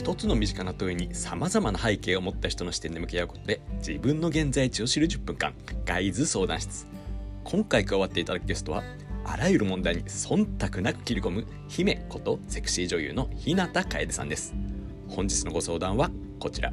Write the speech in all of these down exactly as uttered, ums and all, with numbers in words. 一つの身近な問いに様々な背景を持った人の視点で向き合うことで自分の現在地を知るじゅっぷんかん、ガイズ相談室。今回加わっていただくゲストは、あらゆる問題に忖度なく切り込む姫ことセクシー女優の日向かえでさんです。本日のご相談はこちら。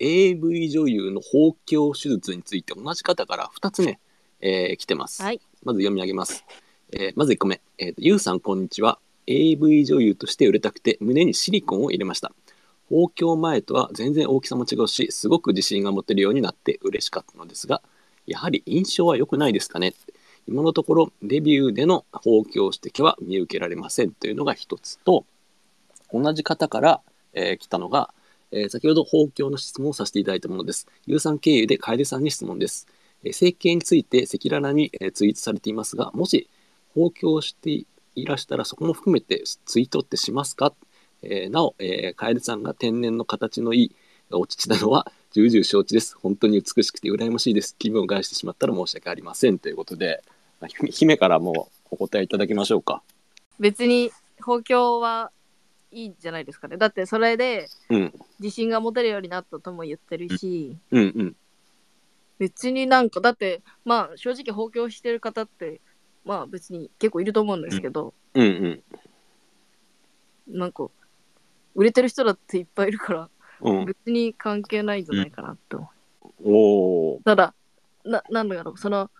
エーブイ 女優の包茎手術について同じ方からふたつめ、えー、来てます、はい、まず読み上げます、えー、まずいっこめ、えー、ゆうさんこんにちは。 エーブイ 女優として売れたくて胸にシリコンを入れました。包茎前とは全然大きさも違うし、すごく自信が持てるようになって嬉しかったのですが、やはり印象は良くないですかね。今のところデビューでの包茎指摘は見受けられませんというのが一つと、同じ方から、えー、来たのが、えー、先ほど包茎の質問をさせていただいたものです。有産経由で楓さんに質問です。えー、整形について赤裸々に、えー、ツイートされていますが、もし包茎をしていらしたらそこも含めてツイートってしますか。えー、なお、えー、楓さんが天然の形のいいお乳なのは重々承知です。本当に美しくて羨ましいです。気分を害してしまったら申し訳ありませんということで、姫からもお答えいただきましょうか。別に包茎はいいんじゃないですかね。だってそれで自信が持てるようになったとも言ってるし、うんうんうん、別になんかだってまあ正直包茎してる方ってまあ別に結構いると思うんですけど、うんうんうん、なんか売れてる人だっていっぱいいるからうん、別に関係ないんじゃないかなって思う、うん、おただ な, なんだろうその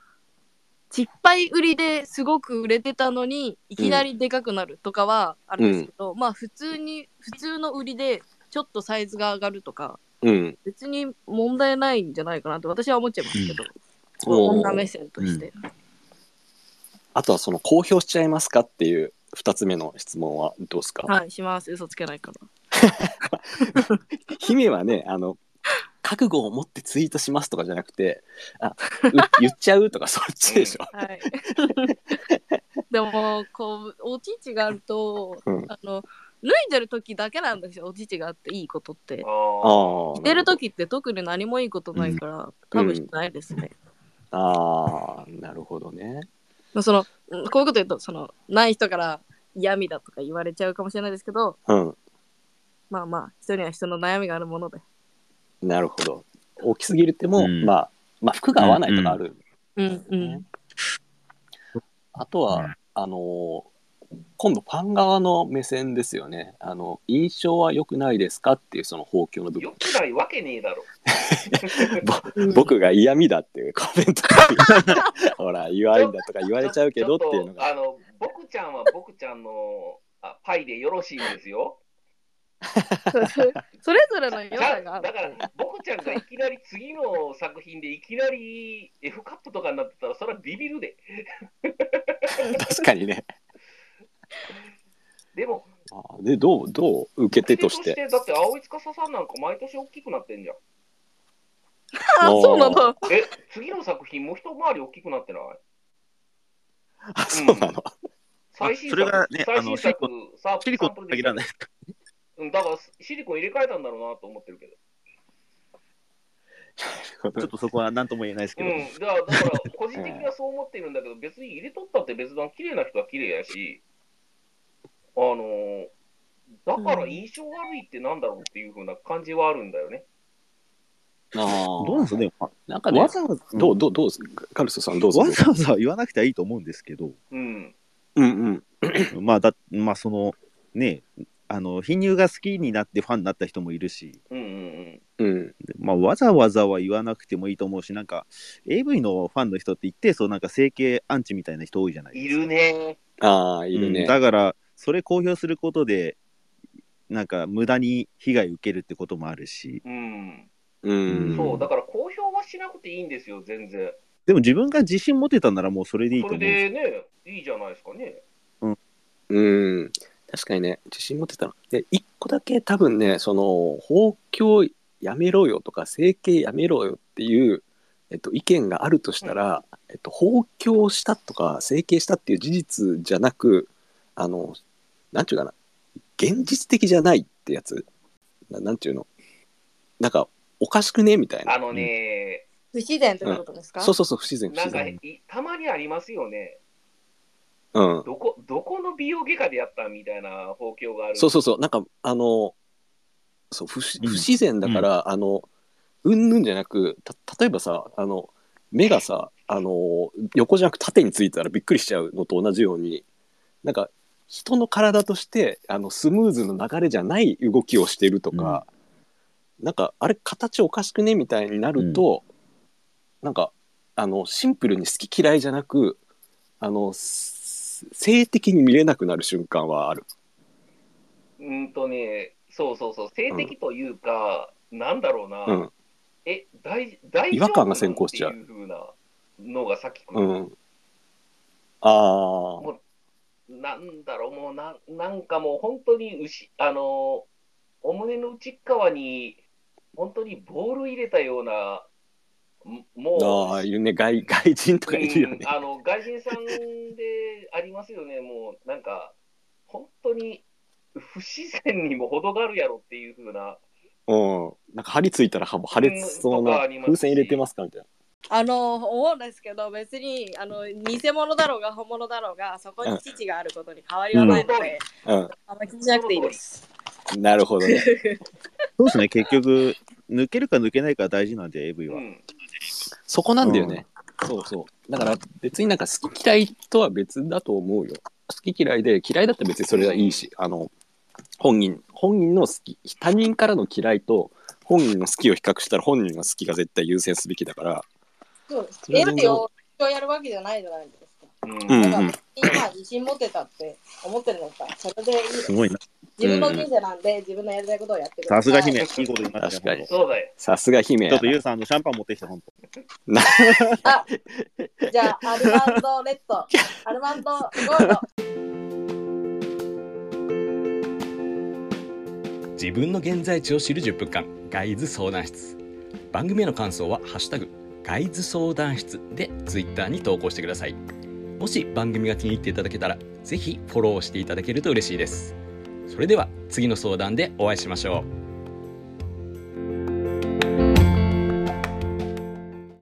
ちっぱい売りですごく売れてたのにいきなりでかくなるとかはあるんですけど、うん、まあ普通に普通の売りでちょっとサイズが上がるとか、うん、別に問題ないんじゃないかなって私は思っちゃいますけど、うん、女目線として、うん、あとはその公表しちゃいますかっていうふたつめの質問はどうですか。はい、します。嘘つけないから姫はね、あの覚悟を持ってツイートしますとかじゃなくて、あ言っちゃうとかそっちでしょ、うんはい、でもこうお乳があると、うん、あの脱いでる時だけなんですよ。お乳があっていいことって着てる時って特に何もいいことないから、うん、多分してないですね、うん、ああなるほどね。そのこういうこと言うとそのない人から嫌味だとか言われちゃうかもしれないですけど、うんまあまあ人には人の悩みがあるもので。なるほど。大きすぎるっても、うんまあ、まあ服が合わないとかある、ねうんうん、あとはあの今度ファン側の目線ですよね。あの印象は良くないですかっていうその包茎の部分。良くないわけねえだろ僕が嫌味だっていうコメントほら弱いんだとか言われちゃうけどっていうのがあの僕ちゃんは僕ちゃんのあパイでよろしいんですよそれぞれの良さがある。だから僕ちゃんがいきなり次の作品でいきなり F カットとかになってたらそれはビビるで確かにね。でもあでどうどう受け手として受け手としてだって葵司さんなんか毎年大きくなってんじゃんあそうなの。え次の作品もう一回り大きくなってないあそうなの、うん、最新作それが、ね、最新作あのシリコンと限らないだからシリコン入れ替えたんだろうなと思ってるけどちょっとそこは何とも言えないですけど、うん、だから、だから個人的にはそう思ってるんだけど別に入れとったって別段綺麗な人は綺麗やしあのだから印象悪いってなんだろうっていう風な感じはあるんだよね、うん、あどうなんですかねなんかねわざわざどうどうどうカルスさんどうぞわざわざ言わなくてはいいと思うんですけど、うん、うんうんまあだまあそのねえあの貧乳が好きになってファンになった人もいるし、うんうんうんまあ、わざわざは言わなくてもいいと思うしなんか エーブイ のファンの人って言ってそうなんか整形アンチみたいな人多いじゃないですか。いるねああいるね、うん、だからそれ公表することでなんか無駄に被害受けるってこともあるし、うんうん、そうだから公表はしなくていいんですよ全然。でも自分が自信持てたならもうそれでいいと思う。それでねいいじゃないですかね。うん、うん確かにね自信持ってたのでいっこだけ多分ねその包茎やめろよとか整形やめろよっていう、えっと、意見があるとしたら、うんえっと、包茎したとか整形したっていう事実じゃなくあのなんていうかな現実的じゃないってやつ な, なんていうのなんかおかしくねみたいなあのね、うん、不自然ってことですか、うん、そうそうそう不自然不自然なんかたまにありますよね。うん、どこどこの美容外科でやったみたいな方向がある。そうそうそう、なんかあのそう 不, 不自然だから、うん、あのうんぬんじゃなく、た例えばさ、あの目がさ、あの横じゃなく縦についたらびっくりしちゃうのと同じように、なんか人の体としてあのスムーズの流れじゃない動きをしてるとか、うん、なんかあれ形おかしくねみたいになると、うん、なんかあのシンプルに好き嫌いじゃなく、あの性的に見れなくなる瞬間はある。うんとね、そうそうそう、性的というか、うん、なんだろうな、うん、え、大大丈夫？違和感が先行しちゃうっていう風なのがさっき来る、うん、あもうなんだろう、もう な, なんかもう本当に牛あのお胸の内側に本当にボール入れたような、もうあいるね、 外, 外人とかいるよね、うん、あの外人さんでありますよね。もうなんか本当に不自然にも程があるやろっていう風な、うん、なんか針ついたら破裂そうな、風船入れてますかみたいな、あの思うんですけど、別にあの偽物だろうが本物だろうがそこに父があることに変わりはないので、うんうん、あんまり気にしなくていいです。なるほどね。そうですね、結局抜けるか抜けないか大事なんで エーブイ は、うん、そこなんだよね、うん、そうそう、だから別になんか好き嫌いとは別だと思うよ。好き嫌いで、嫌いだったら別にそれはいいし、あの本人本人の好き、他人からの嫌いと本人の好きを比較したら本人の好きが絶対優先すべきだから、そうです。エーブイ をやるわけじゃないじゃないですか、うん、だから今自信持てたって思ってるのか、それでいいです。すごいな、自分の人生なんで、うん、自分のやりたいことをやってください。さすが姫、いいこと言いましたね。そうだよ。さすが姫。ちょっとユウさんのシャンパン持ってきた、本当。あ、じゃあアルマンドレッド、アルマンドゴールド。自分の現在地を知るじゅっぷんかん、ガイズ相談室。番組への感想はハッシュタグガイズ相談室でツイッターに投稿してください。もし番組が気に入っていただけたら、ぜひフォローしていただけると嬉しいです。それでは次の相談でお会いしましょう。